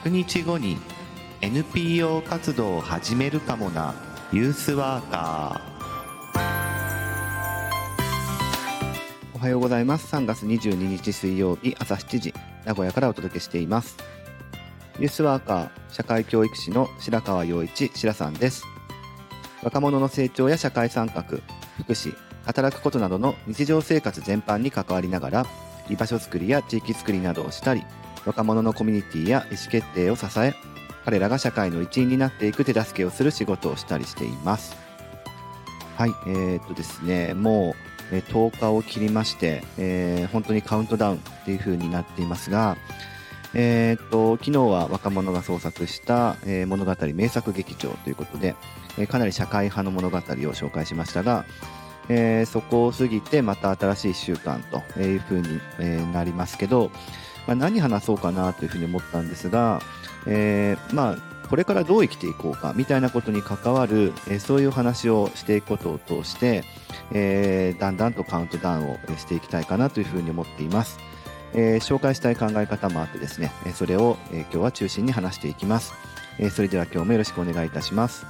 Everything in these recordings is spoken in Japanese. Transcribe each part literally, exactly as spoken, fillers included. ひゃくにちごに エヌピーオー 活動を始めるかもなユースワーカー。おはようございます。さんがつにじゅうににち水曜日朝しちじ、名古屋からお届けしています。ユースワーカー社会教育士の白川陽一白さんです。若者の成長や社会参画、福祉、働くことなどの日常生活全般に関わりながら、居場所づくりや地域づくりなどをしたり、若者のコミュニティや意思決定を支え、彼らが社会の一員になっていく手助けをする仕事をしたりしています。はい、えーっとですね、もうとおかを切りまして、えー、本当にカウントダウンっていう風になっていますが、えーっと昨日は若者が創作した、えー、物語名作劇場ということで、えー、かなり社会派の物語を紹介しましたが、えー、そこを過ぎてまた新しいいっしゅうかんという風に、えー、なりますけど、まあ、何話そうかなというふうに思ったんですが、えーまあ、これからどう生きていこうかみたいなことに関わる、えー、そういう話をしていくことを通して、えー、だんだんとカウントダウンをしていきたいかなというふうに思っています。えー、紹介したい考え方もあってですね、それを、えー、今日は中心に話していきます。えー、それでは今日もよろしくお願いいたします。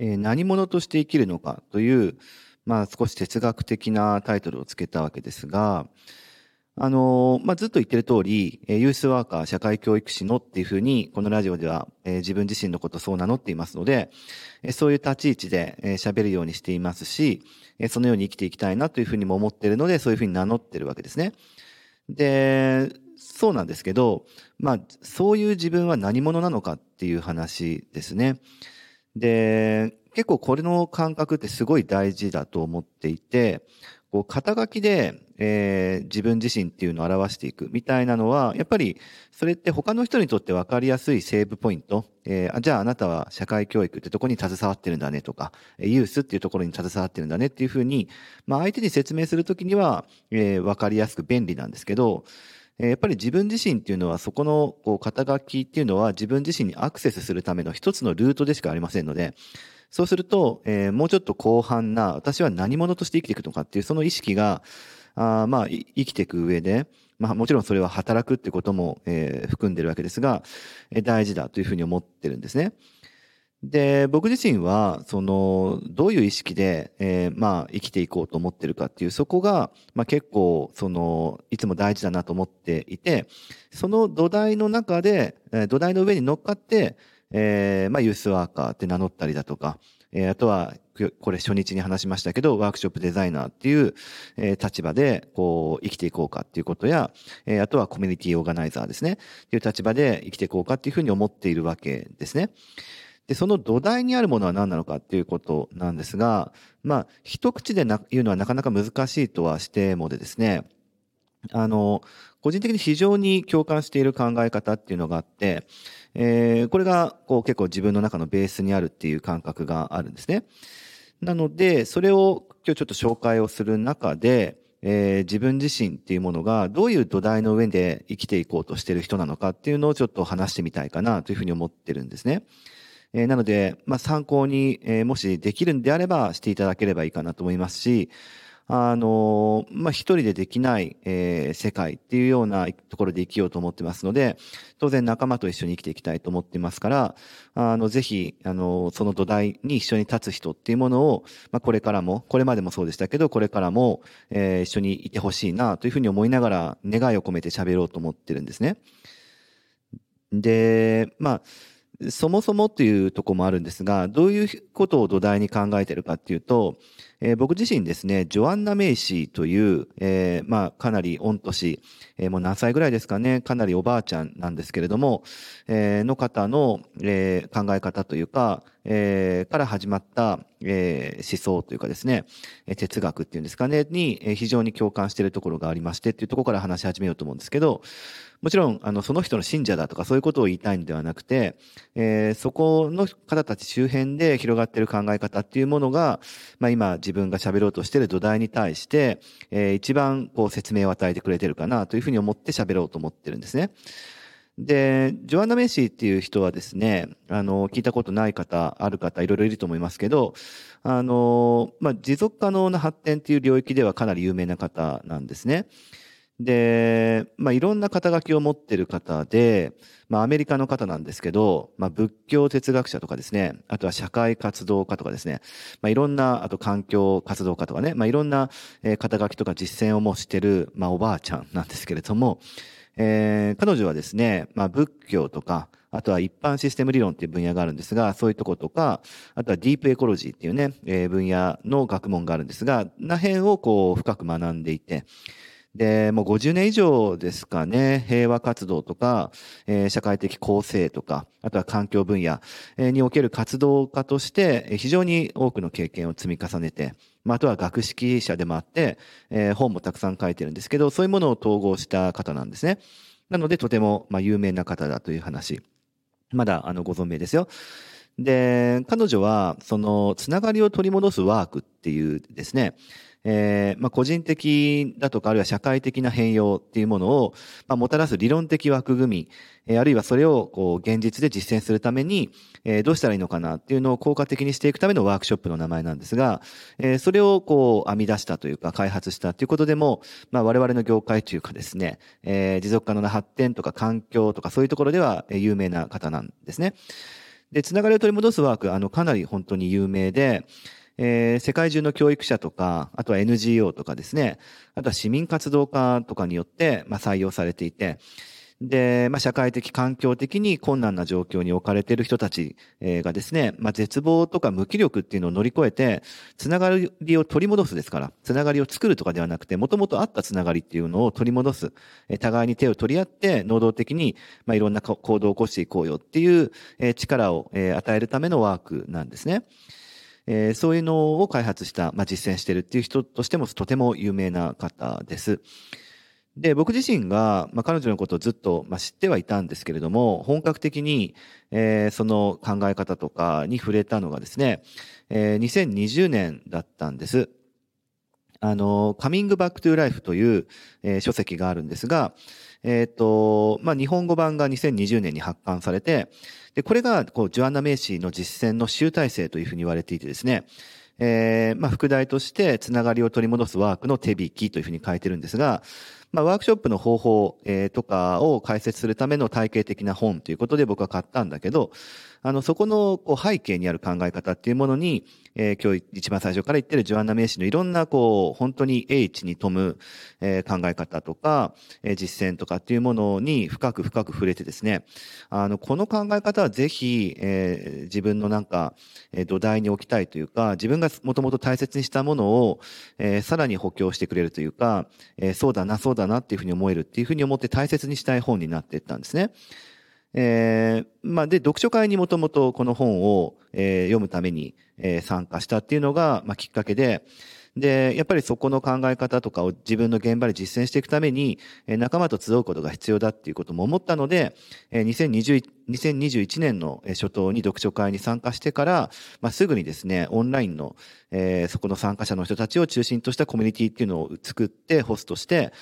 何者として生きるのかという、まあ、少し哲学的なタイトルをつけたわけですが、あの、まあ、ずっと言ってる通り、ユースワーカー社会教育士のっていうふうに、このラジオでは自分自身のことをそう名乗っていますので、そういう立ち位置で喋るようにしていますし、そのように生きていきたいなというふうにも思っているので、そういうふうに名乗ってるわけですね。で、そうなんですけど、まあ、そういう自分は何者なのかっていう話ですね。で、結構これの感覚ってすごい大事だと思っていて、こう肩書きで、えー、自分自身っていうのを表していくみたいなのは、やっぱりそれって他の人にとって分かりやすいセーブポイント、えー、じゃああなたは社会教育ってとこに携わってるんだねとか、ユースっていうところに携わってるんだねっていうふうに、まあ、相手に説明するときには、えー、分かりやすく便利なんですけど、やっぱり自分自身っていうのは、そこのこう肩書きっていうのは自分自身にアクセスするための一つのルートでしかありませんので、そうすると、えー、もうちょっと広範な、私は何者として生きていくのかっていう、その意識が、あまあ、生きていく上で、まあもちろんそれは働くってことも、えー、含んでるわけですが、えー、大事だというふうに思ってるんですね。で、僕自身は、その、どういう意識で、えー、まあ、生きていこうと思ってるかっていう、そこが、まあ結構、その、いつも大事だなと思っていて、その土台の中で、えー、土台の上に乗っかって、えー、まあ、ユースワーカーって名乗ったりだとか、えー、あとは、これ初日に話しましたけど、ワークショップデザイナーっていう、えー、立場で、こう、生きていこうかっていうことや、えー、あとはコミュニティオーガナイザーですね、っていう立場で生きていこうかっていうふうに思っているわけですね。で、その土台にあるものは何なのかっていうことなんですが、まあ、一口でな言うのはなかなか難しいとはしてもでですね、あの、個人的に非常に共感している考え方っていうのがあって、えー、これがこう結構自分の中のベースにあるっていう感覚があるんですね。なので、それを今日ちょっと紹介をする中で、えー、自分自身っていうものがどういう土台の上で生きていこうとしている人なのかっていうのをちょっと話してみたいかなというふうに思ってるんですね。えー、なので、まあ、参考に、えー、もしできるんであればしていただければいいかなと思いますし、あのー、まあ、一人でできない、えー、世界っていうようなところで生きようと思ってますので、当然仲間と一緒に生きていきたいと思ってますから、あの、ぜひ、あのー、その土台に一緒に立つ人っていうものを、まあ、これからも、これまでもそうでしたけど、これからも、えー、一緒にいてほしいなというふうに思いながら、願いを込めて喋ろうと思ってるんですね。で、まあ、そもそもっていうところもあるんですが、どういうことを土台に考えているかっていうと、えー、僕自身ですね、ジョアンナ・メイシーという、えー、まあ、かなり御年、えー、もう何歳ぐらいですかね、かなりおばあちゃんなんですけれども、えー、の方の、えー、考え方というか、えー、から始まった、えー、思想というかですね、哲学っていうんですかね、に、えー、非常に共感しているところがありましてっていうところから話し始めようと思うんですけど、もちろん、あの、その人の信者だとかそういうことを言いたいのではなくて、えー、そこの方たち周辺で広がっている考え方っていうものが、まあ今、自分が喋ろうとしている土台に対して、えー、一番こう説明を与えてくれてるかなというふうに思って喋ろうと思ってるんですね。で、ジョアンナ・メイシーっていう人はですね、あの、聞いたことない方、ある方、いろいろいると思いますけど、あの、まあ、持続可能な発展っていう領域ではかなり有名な方なんですね。で、まあ、いろんな肩書きを持ってる方で、まあ、アメリカの方なんですけど、まあ、仏教哲学者とかですね、あとは社会活動家とかですね、まあ、いろんな、あと環境活動家とかね、まあ、いろんな肩書きとか実践をもしてる、まあ、おばあちゃんなんですけれども、えー、彼女はですね、まあ、仏教とか、あとは一般システム理論っていう分野があるんですが、そういうとことか、あとはディープエコロジーっていうね、えー、分野の学問があるんですが、な辺をこう深く学んでいて、で、もうごじゅうねん以上ですかね、平和活動とか、えー、社会的公正とか、あとは環境分野における活動家として、非常に多くの経験を積み重ねて、まあ、あとは学識者でもあって、えー、本もたくさん書いてるんですけど、そういうものを統合した方なんですね。なので、とても、まあ、有名な方だという話。まだ、あの、ご存命ですよ。で、彼女は、その、つながりを取り戻すワークっていうですね、えー、まあ、個人的だとか、あるいは社会的な変容っていうものを、まあ、もたらす理論的枠組み、えー、あるいはそれをこう現実で実践するために、えー、どうしたらいいのかなっていうのを効果的にしていくためのワークショップの名前なんですが、えー、それをこう編み出したというか開発したということでも、まあ、我々の業界というかですね、えー、持続可能な発展とか環境とかそういうところでは有名な方なんですね。で、つながりを取り戻すワーク、あの、かなり本当に有名で、えー、世界中の教育者とか、あとは エヌジーオー とかですね、あとは市民活動家とかによって、まあ、採用されていて、で、まあ、社会的、環境的に困難な状況に置かれている人たちがですね、まあ、絶望とか無気力っていうのを乗り越えて、つながりを取り戻すですから、つながりを作るとかではなくて、もともとあったつながりっていうのを取り戻す。互いに手を取り合って、能動的に、まあ、いろんな行動を起こしていこうよっていう力を与えるためのワークなんですね。えー、そういうのを開発した、まあ、実践してるっていう人としてもとても有名な方です。で、僕自身が、まあ、彼女のことをずっと、まあ、知ってはいたんですけれども、本格的に、えー、その考え方とかに触れたのがですね、えー、にせんにじゅうねんだったんです。あの、カミングバックトゥーライフという、えー、書籍があるんですが、えっと、まあ、日本語版がにせんにじゅうねんに発刊されて、で、これが、こう、ジョアンナ・メイシーの実践の集大成というふうに言われていてですね、えー、まあ、副題として、つながりを取り戻すワークの手引きというふうに書いてるんですが、まあ、ワークショップの方法、えー、とかを解説するための体系的な本ということで僕は買ったんだけど、あの、そこのこう背景にある考え方っていうものに、えー、今日一番最初から言ってるジョアンナ・メイシーのいろんなこう、本当に英知に富む、えー、考え方とか、えー、実践とかっていうものに深く深く触れてですね、あの、この考え方はぜひ、えー、自分のなんか、えー、土台に置きたいというか、自分がもともと大切にしたものを、えー、さらに補強してくれるというか、えー、そうだな、そうだな、だなっていうふうに思えるっていうふうに思って大切にしたい本になっていったんですね。えー、まあで、読書会にもともとこの本を、えー、読むために、えー、参加したっていうのが、まあ、きっかけで、で、やっぱりそこの考え方とかを自分の現場で実践していくために、えー、仲間と集うことが必要だっていうことも思ったので、えー、にせんにじゅういちねんの初頭に読書会に参加してから、まあ、すぐにですね、オンラインの、えー、そこの参加者の人たちを中心としたコミュニティっていうのを作ってホストして、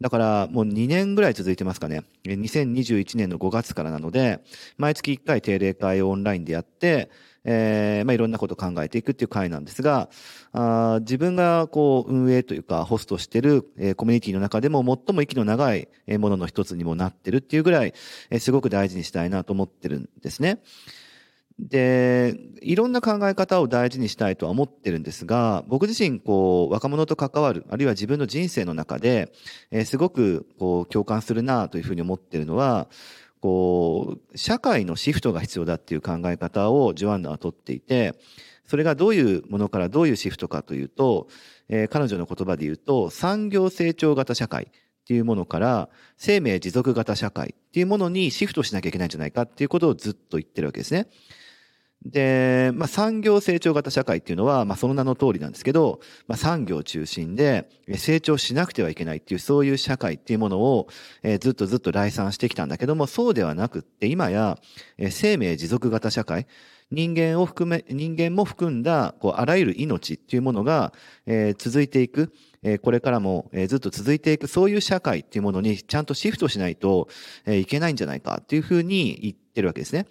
だからもうにねんぐらい続いてますかね。にせんにじゅういちねんのごがつからなので、毎月いっかい定例会をオンラインでやって、えー、まあいろんなことを考えていくっていう会なんですが、あ自分がこう運営というかホストしてる、えー、コミュニティの中でも最も息の長いものの一つにもなってるっていうぐらい、えー、すごく大事にしたいなと思ってるんですね。で、いろんな考え方を大事にしたいとは思ってるんですが、僕自身、こう、若者と関わる、あるいは自分の人生の中で、えー、すごく、こう、共感するなというふうに思ってるのは、こう、社会のシフトが必要だっていう考え方をジョアンナは取っていて、それがどういうものからどういうシフトかというと、えー、彼女の言葉で言うと、産業成長型社会。っていうものから生命持続型社会っていうものにシフトしなきゃいけないんじゃないかっていうことをずっと言ってるわけですね。で、まあ、産業成長型社会っていうのは、まあ、その名の通りなんですけど、まあ、産業中心で成長しなくてはいけないっていう、そういう社会っていうものを、えー、ずっとずっと来賛してきたんだけども、そうではなくって、今や、えー、生命持続型社会、人間を含め、人間も含んだ、こう、あらゆる命っていうものが、えー、続いていく、えー、これからも、えー、ずっと続いていく、そういう社会っていうものにちゃんとシフトしないと、えー、いけないんじゃないかっていうふうに言ってるわけですね。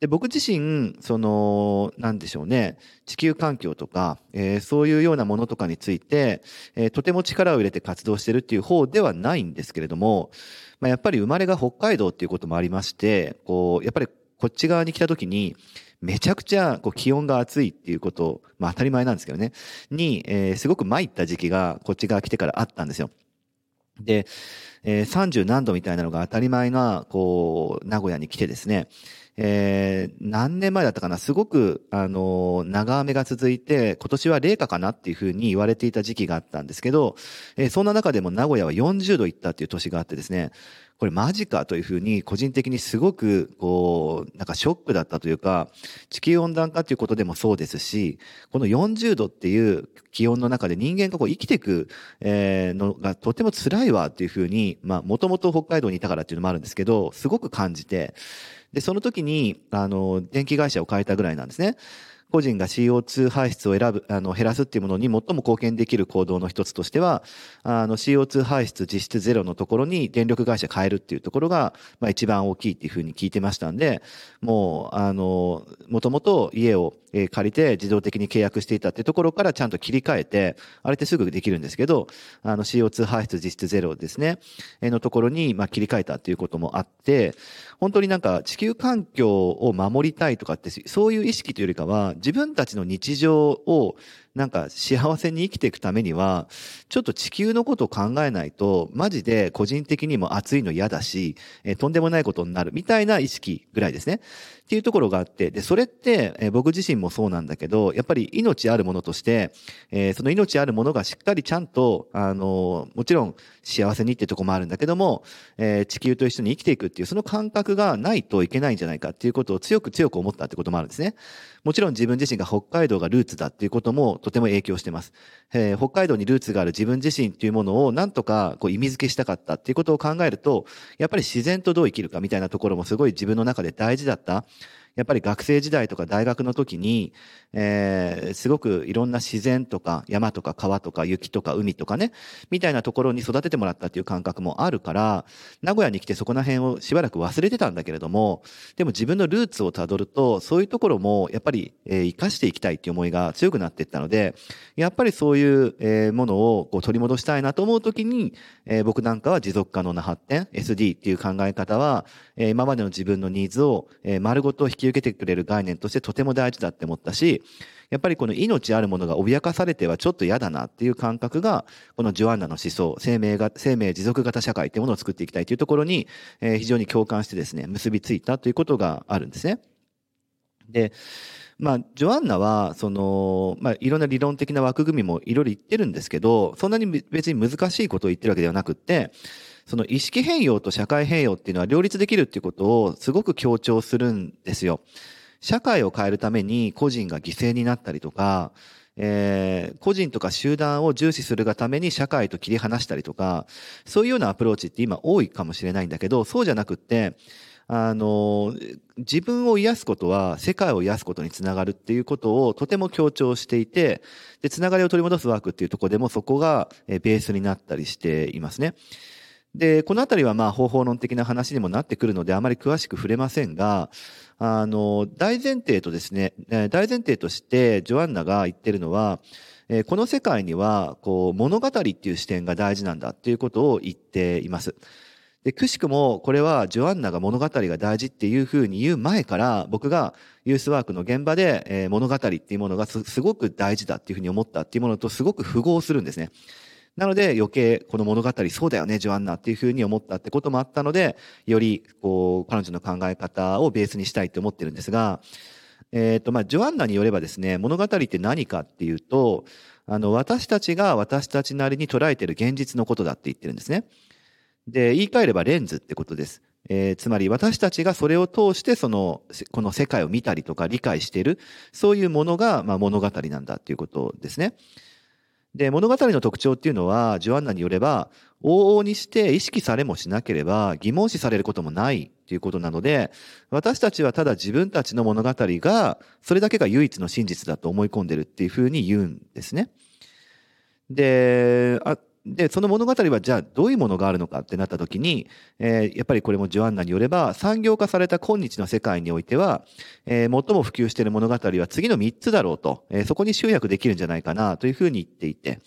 で、僕自身、その、なんでしょうね、地球環境とか、えー、そういうようなものとかについて、えー、とても力を入れて活動してるっていう方ではないんですけれども、まあ、やっぱり生まれが北海道っていうこともありまして、こう、やっぱりこっち側に来た時に、めちゃくちゃこう気温が暑いっていうこと、まあ当たり前なんですけどね、に、えー、すごく参った時期がこっち側来てからあったんですよ。で、えー、さんじゅうなんどみたいなのが当たり前な、こう、名古屋に来てですね、えー、何年前だったかな、すごく、あのー、長雨が続いて、今年は冷夏かなっていうふうに言われていた時期があったんですけど、えー、そんな中でも名古屋はよんじゅうどいったっていう年があってですね、これマジかというふうに個人的にすごく、こう、なんかショックだったというか、地球温暖化ということでもそうですし、このよんじゅうどっていう気温の中で人間がこう生きていく、えー、のがとても辛いわっていうふうに、まあ、もともと北海道にいたからっていうのもあるんですけど、すごく感じて、で、その時に、あの、電気会社を変えたぐらいなんですね。個人が シーオーツー 排出を選ぶ、あの、減らすっていうものに最も貢献できる行動の一つとしては、あの、シーオーツー 排出実質ゼロのところに電力会社変えるっていうところが、まあ一番大きいっていうふうに聞いてましたんで、もう、あの、もともと家を借りて自動的に契約していたっていうところからちゃんと切り替えて、あれってすぐできるんですけど、あの、シーオーツー 排出実質ゼロですね、のところに、まあ切り替えたっていうこともあって、本当になんか地球環境を守りたいとかって、そういう意識というよりかは、自分たちの日常をなんか幸せに生きていくためには、ちょっと地球のことを考えないと、マジで個人的にも暑いの嫌だし、えー、とんでもないことになるみたいな意識ぐらいですね。っていうところがあって、で、それって、えー、僕自身もそうなんだけど、やっぱり命あるものとして、えー、その命あるものがしっかりちゃんと、あのー、もちろん幸せにってとこもあるんだけども、えー、地球と一緒に生きていくっていう、その感覚がないといけないんじゃないかっていうことを強く強く思ったってこともあるんですね。もちろん自分自身が北海道がルーツだっていうこともとても影響してます。えー、北海道にルーツがある自分自身っていうものをなんとかこう意味付けしたかったっていうことを考えると、やっぱり自然とどう生きるかみたいなところもすごい自分の中で大事だった。やっぱり学生時代とか大学の時に、えー、すごくいろんな自然とか山とか川とか雪とか海とかね、みたいなところに育ててもらったっていう感覚もあるから、名古屋に来てそこら辺をしばらく忘れてたんだけれども、でも自分のルーツをたどると、そういうところもやっぱり、えー、生かしていきたいっていう思いが強くなっていったので、やっぱりそういう、えー、ものをこう取り戻したいなと思うときに、えー、僕なんかは持続可能な発展、エスディー っていう考え方は、えー、今までの自分のニーズを、えー、丸ごと引き受けてくれる概念としてとても大事だって思ったし、やっぱりこの命あるものが脅かされてはちょっと嫌だなっていう感覚が、このジョアンナの思想、生命が、生命持続型社会っていうものを作っていきたいというところに、えー、非常に共感してですね、結びついたということがあるんですね。で、まあ、ジョアンナは、その、まあ、いろんな理論的な枠組みもいろいろ言ってるんですけど、そんなに別に難しいことを言ってるわけではなくって、その意識変容と社会変容っていうのは両立できるっていうことをすごく強調するんですよ。社会を変えるために個人が犠牲になったりとか、えー、個人とか集団を重視するがために社会と切り離したりとか、そういうようなアプローチって今多いかもしれないんだけど、そうじゃなくって、あの、自分を癒すことは世界を癒すことにつながるっていうことをとても強調していて、で、つながりを取り戻すワークっていうところでもそこがベースになったりしていますね。で、このあたりはまあ方法論的な話にもなってくるのであまり詳しく触れませんが、あの、大前提とですね、大前提としてジョアンナが言ってるのは、この世界にはこう物語っていう視点が大事なんだっていうことを言っています。で、くしくもこれはジョアンナが物語が大事っていうふうに言う前から、僕がユースワークの現場で物語っていうものが す, すごく大事だっていうふうに思ったっていうものとすごく符合するんですね。なので余計この物語そうだよねジョアンナっていうふうに思ったってこともあったので、よりこう彼女の考え方をベースにしたいと思ってるんですが、えっとまあジョアンナによればですね、物語って何かっていうと、あの私たちが私たちなりに捉えている現実のことだって言ってるんですね。で、言い換えればレンズってことです。えー、つまり私たちがそれを通してそのこの世界を見たりとか理解している、そういうものがまあ物語なんだということですね。で、物語の特徴っていうのはジョアンナによれば、往々にして意識されもしなければ疑問視されることもないということなので、私たちはただ自分たちの物語がそれだけが唯一の真実だと思い込んでるっていうふうに言うんですね。で、あで、その物語はじゃあどういうものがあるのかってなった時に、えー、やっぱりこれもジョアンナによれば、産業化された今日の世界においては、えー、最も普及している物語は次のみっつだろうと、えー、そこに集約できるんじゃないかなというふうに言っていて、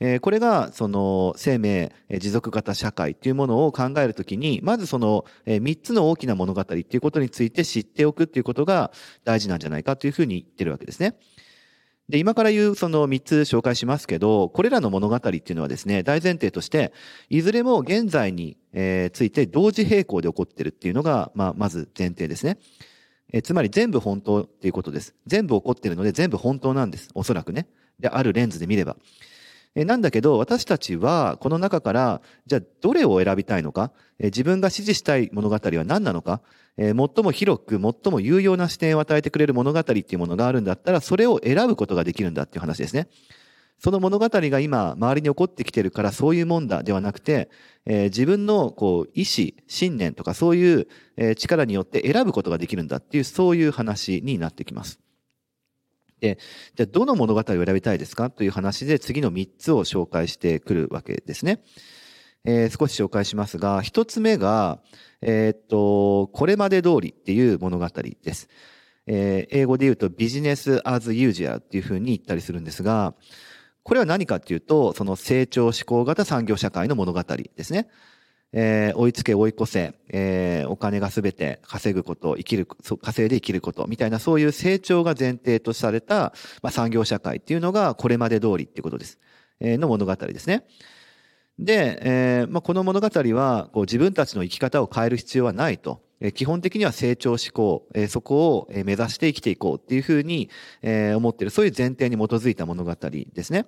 えー、これがその生命、えー、持続型社会というものを考えるときに、まずそのみっつの大きな物語ということについて知っておくということが大事なんじゃないかというふうに言ってるわけですね。で、今から言うそのみっつ紹介しますけど、これらの物語っていうのはですね、大前提として、いずれも現在について同時並行で起こってるっていうのが、まあ、まず前提ですね。え、つまり全部本当っていうことです。全部起こってるので全部本当なんです。おそらくね。で、あるレンズで見れば。え、なんだけど、私たちはこの中から、じゃあどれを選びたいのか、え、自分が支持したい物語は何なのか、えー、最も広く、最も有用な視点を与えてくれる物語っていうものがあるんだったら、それを選ぶことができるんだっていう話ですね。その物語が今、周りに起こってきてるからそういうもんだではなくて、えー、自分のこう意志、信念とかそういう力によって選ぶことができるんだっていう、そういう話になってきます。で、じゃあどの物語を選びたいですかという話で、次のみっつを紹介してくるわけですね。えー、少し紹介しますが、一つ目が、えー、っと、これまで通りっていう物語です。えー、英語で言うとビジネスアズユージュアルっていうふうに言ったりするんですが、これは何かっていうと、その成長志向型産業社会の物語ですね。えー、追いつけ追い越せ、えー、お金がすべて稼ぐこと、生きる、稼いで生きることみたいな、そういう成長が前提とされた、まあ、産業社会っていうのがこれまで通りっていうことです。えー、の物語ですね。で、えーまあ、この物語はこう自分たちの生き方を変える必要はないと、えー、基本的には成長志向、えー、そこを目指して生きていこうっていうふうに、えー、思っている、そういう前提に基づいた物語ですね。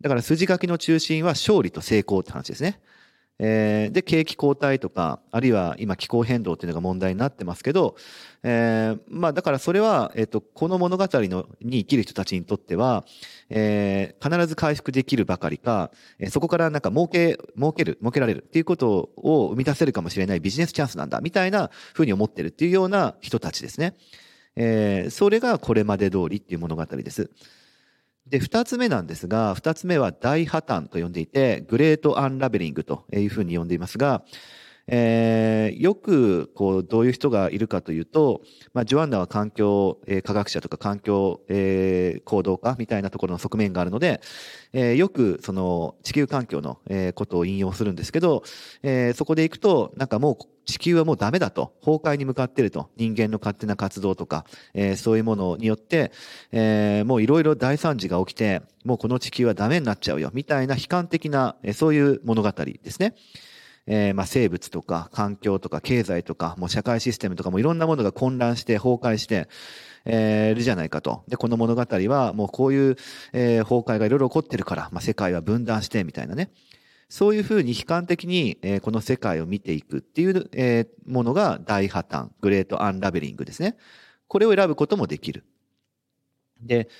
だから筋書きの中心は勝利と成功って話ですね。えー、で、景気後退とか、あるいは今気候変動っていうのが問題になってますけど、えー、まあだからそれは、えっと、この物語のに生きる人たちにとっては、えー、必ず回復できるばかりか、そこからなんか儲け、儲ける、儲けられるっていうことを生み出せるかもしれないビジネスチャンスなんだ、みたいなふうに思ってるっていうような人たちですね。えー、それがこれまで通りっていう物語です。で、二つ目なんですが、二つ目は大破綻と呼んでいて、グレートアンラベリングというふうに呼んでいますが、えー、よく、こう、どういう人がいるかというと、まあ、ジョアンナは環境、えー、科学者とか環境、えー、行動家みたいなところの側面があるので、えー、よく、その、地球環境の、えー、ことを引用するんですけど、えー、そこでいくと、なんかもう、地球はもうダメだと、崩壊に向かっていると、人間の勝手な活動とか、えー、そういうものによって、えー、もういろいろ大惨事が起きて、もうこの地球はダメになっちゃうよ、みたいな悲観的な、えー、そういう物語ですね。えー、まあ生物とか環境とか経済とかもう社会システムとかもいろんなものが混乱して崩壊して、えー、いるじゃないかと。で、この物語はもうこういう、えー、崩壊がいろいろ起こってるから、まあ世界は分断してみたいなね。そういうふうに悲観的に、えー、この世界を見ていくっていう、えー、ものが大破綻、グレートアンラベリングですね。これを選ぶこともできる。で、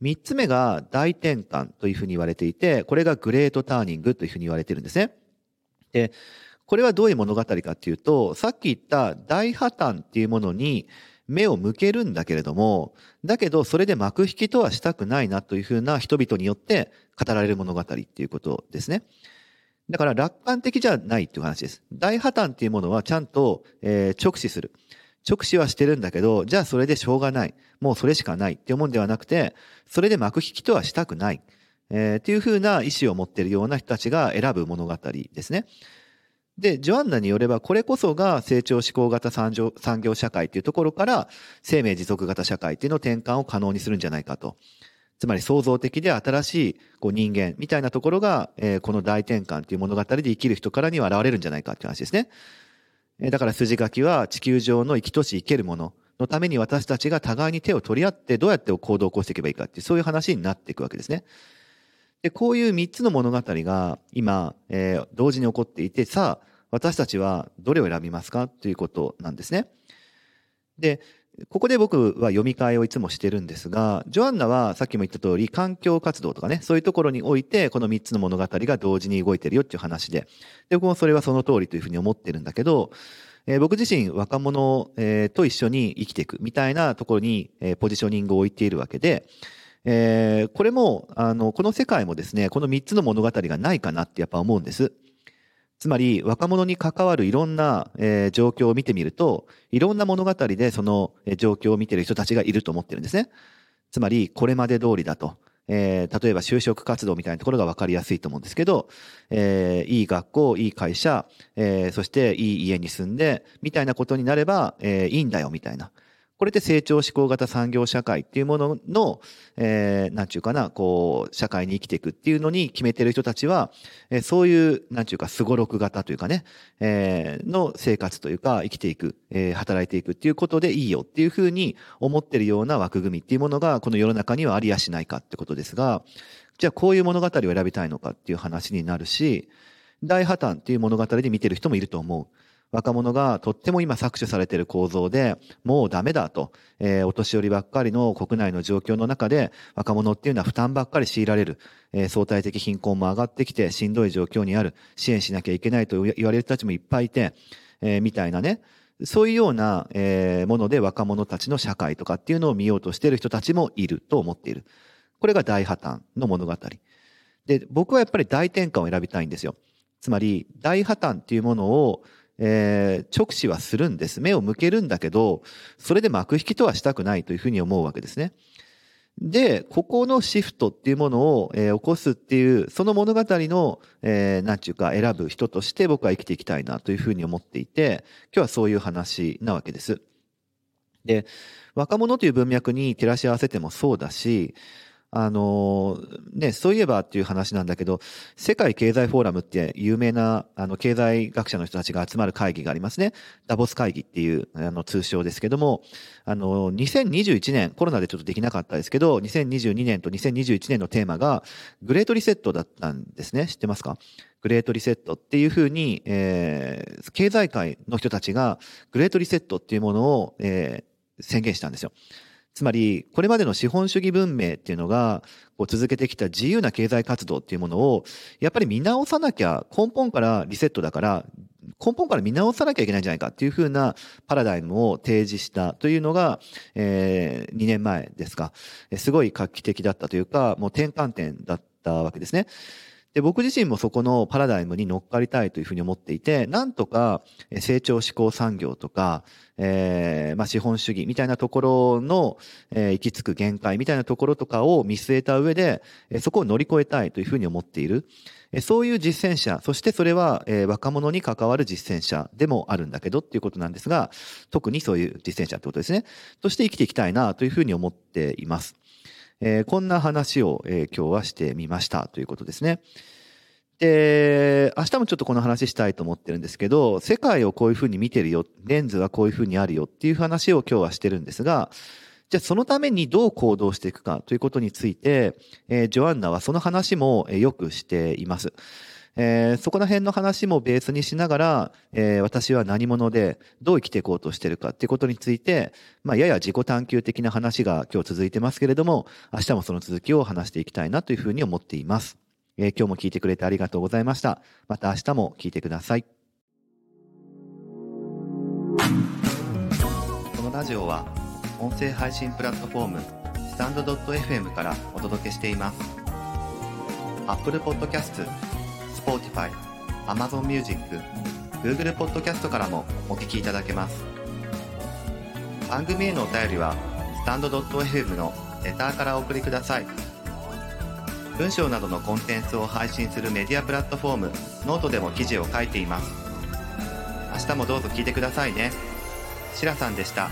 三つ目が大転換というふうに言われていて、これがグレートターニングというふうに言われてるんですね。で、これはどういう物語かというと、さっき言った大破綻っていうものに目を向けるんだけれども、だけどそれで幕引きとはしたくないなというふうな人々によって語られる物語っていうことですね。だから楽観的じゃないっていう話です。大破綻っていうものはちゃんと、えー、直視する。直視はしてるんだけど、じゃあそれでしょうがない。もうそれしかないって思うんではなくて、それで幕引きとはしたくない。えー、っていうふうな意思を持っているような人たちが選ぶ物語ですね。で、ジョアンナによれば、これこそが成長志向型産業、産業社会というところから生命持続型社会というのを転換を可能にするんじゃないかと。つまり創造的で新しいこう人間みたいなところが、えー、この大転換という物語で生きる人からには現れるんじゃないかという話ですね。えー、だから筋書きは地球上の生きとし生けるもののために私たちが互いに手を取り合ってどうやって行動を起こしていけばいいかっていう、そういう話になっていくわけですね。で、こういうみっつの物語が今、えー、同時に起こっていて、さあ私たちはどれを選びますかということなんですね。で、ここで僕は読み替えをいつもしてるんですが、ジョアンナはさっきも言った通り環境活動とかね、そういうところにおいてこのみっつの物語が同時に動いてるよっていう話で、で僕もそれはその通りというふうに思ってるんだけど、えー、僕自身若者、えー、と一緒に生きていくみたいなところに、えー、ポジショニングを置いているわけで、えー、これもあのこの世界もですね、このみっつの物語がないかなってやっぱ思うんです。つまり若者に関わるいろんな、えー、状況を見てみると、いろんな物語でその、えー、状況を見てる人たちがいると思ってるんですね。つまりこれまで通りだと、えー、例えば就職活動みたいなところが分かりやすいと思うんですけど、えー、いい学校、いい会社、えー、そしていい家に住んでみたいなことになれば、えー、いいんだよみたいな。これって成長志向型産業社会っていうものの、えー、なんちゅうかな、こう、社会に生きていくっていうのに決めてる人たちは、えー、そういう、なんちゅうか、すごろく型というかね、えー、の生活というか、生きていく、えー、働いていくっていうことでいいよっていうふうに思ってるような枠組みっていうものが、この世の中にはありやしないかってことですが、じゃあこういう物語を選びたいのかっていう話になるし、大破綻っていう物語で見てる人もいると思う。若者がとっても今搾取されている構造で、もうダメだと、えー、お年寄りばっかりの国内の状況の中で、若者っていうのは負担ばっかり強いられる、えー、相対的貧困も上がってきてしんどい状況にある、支援しなきゃいけないと言われる人たちもいっぱいいて、えー、みたいなね、そういうような、えー、もので若者たちの社会とかっていうのを見ようとしている人たちもいると思っている。これが大破綻の物語で、僕はやっぱり大転換を選びたいんですよ。つまり大破綻っていうものをえー、直視はするんです。目を向けるんだけど、それで幕引きとはしたくないというふうに思うわけですね。で、ここのシフトっていうものを、えー、起こすっていう、その物語の、えー、なんちゅうか選ぶ人として僕は生きていきたいなというふうに思っていて、今日はそういう話なわけです。で、若者という文脈に照らし合わせてもそうだし、あのね、そういえばっていう話なんだけど、世界経済フォーラムって有名なあの経済学者の人たちが集まる会議がありますね。ダボス会議っていうあの通称ですけども、あのにせんにじゅういちねん、コロナでちょっとできなかったですけど、にせんにじゅうにねんとにせんにじゅういちねんのテーマがグレートリセットだったんですね。知ってますか？グレートリセットっていうふうに、えー、経済界の人たちがグレートリセットっていうものを、えー、宣言したんですよ。つまり、これまでの資本主義文明っていうのが、続けてきた自由な経済活動っていうものを、やっぱり見直さなきゃ、根本からリセットだから、根本から見直さなきゃいけないんじゃないかっていうふうなパラダイムを提示したというのが、えー、にねんまえですか。すごい画期的だったというか、もう転換点だったわけですね。で、僕自身もそこのパラダイムに乗っかりたいというふうに思っていて、なんとか成長志向産業とか、えー、まあ資本主義みたいなところの、えー、行き着く限界みたいなところとかを見据えた上で、そこを乗り越えたいというふうに思っている。そういう実践者、そしてそれは、えー、若者に関わる実践者でもあるんだけどっていうことなんですが、特にそういう実践者ってことですね。として生きていきたいなというふうに思っています。えー、こんな話を、えー、今日はしてみましたということですね。で、明日もちょっとこの話したいと思ってるんですけど、世界をこういうふうに見てるよ、レンズはこういうふうにあるよっていう話を今日はしてるんですが、じゃあそのためにどう行動していくかということについて、えー、ジョアンナはその話も、えー、よくしています。えー、そこら辺の話もベースにしながら、えー、私は何者でどう生きていこうとしてるかっていうことについて、まあ、やや自己探求的な話が今日続いてますけれども、明日もその続きを話していきたいなというふうに思っています。えー、今日も聞いてくれてありがとうございました。また明日も聞いてください。このラジオは音声配信プラットフォーム スタンド ドット エフエム からお届けしています。Apple Podcast、Spotify、Amazon Music、Google Podcast からもお聞きいただけます。番組へのお便りは スタンド ドット エフエム のレターからお送りください。文章などのコンテンツを配信するメディアプラットフォーム、ノートでも記事を書いています。明日もどうぞ聞いてくださいね。しらさんでした。